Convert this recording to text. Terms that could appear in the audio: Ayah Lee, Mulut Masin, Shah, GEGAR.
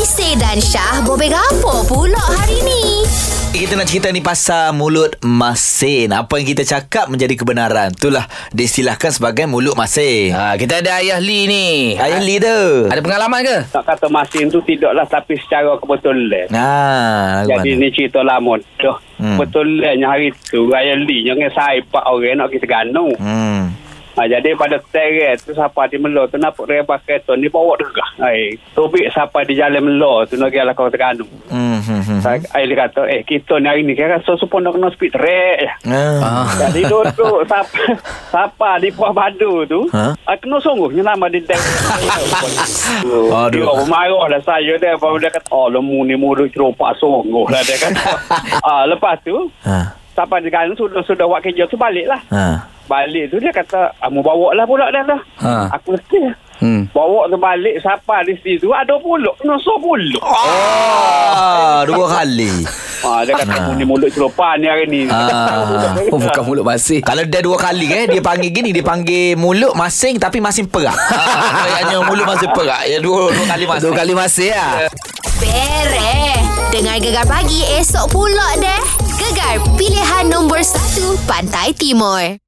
Isi dan Shah bobek apa pula hari ni? Kita nak cerita ni pasal mulut masin. Apa yang kita cakap menjadi kebenaran. Itulah disilahkan sebagai mulut masin. Kita ada Ayah Lee ni. Ayah Lee tu ada pengalaman ke? Tak kata masin tu tidaklah, tapi secara kebetulan. Jadi ni cerita lama tu. Kebetulannya hari tu Ayah Lee jangan saya pak orang nak kita ganung. Jadi pada teres tu siapa di Melor tu nampak dia pakai kereta ni bawa degah. Tobik siapa di jalan Melor tu nak ialah kau terkanu. Saya dia kata kita ni hari ni kan so supon nak kena speed track. Jadi duduk siapa di Puah Badu tu kena sungguh nyelama di tank. Aduh marah dah saya dia apa dia kata lemu ni mudah ceropak sungguh lah dia kata. Lepas tu siapa di kan sudah buat kerja tu baliklah. Balik tu dia kata, "Amu bawa lah pulak dah lah." Aku letih. Bawa terbalik siapa di situ ada pulak. Nusuh pulak. Dua kali. Dia kata, "Amu ni mulut celopan ni hari ni." Bukan mulut masing. Kalau dia dua kali dia panggil gini, dia panggil mulut masing tapi masing perak. Kayaknya mulut masing perak. Ya dua kali masing. Dua kali masing lah. Bereh. Dengar Gegar Pagi esok pulak deh. Gegar pilihan nombor 1 Pantai Timur.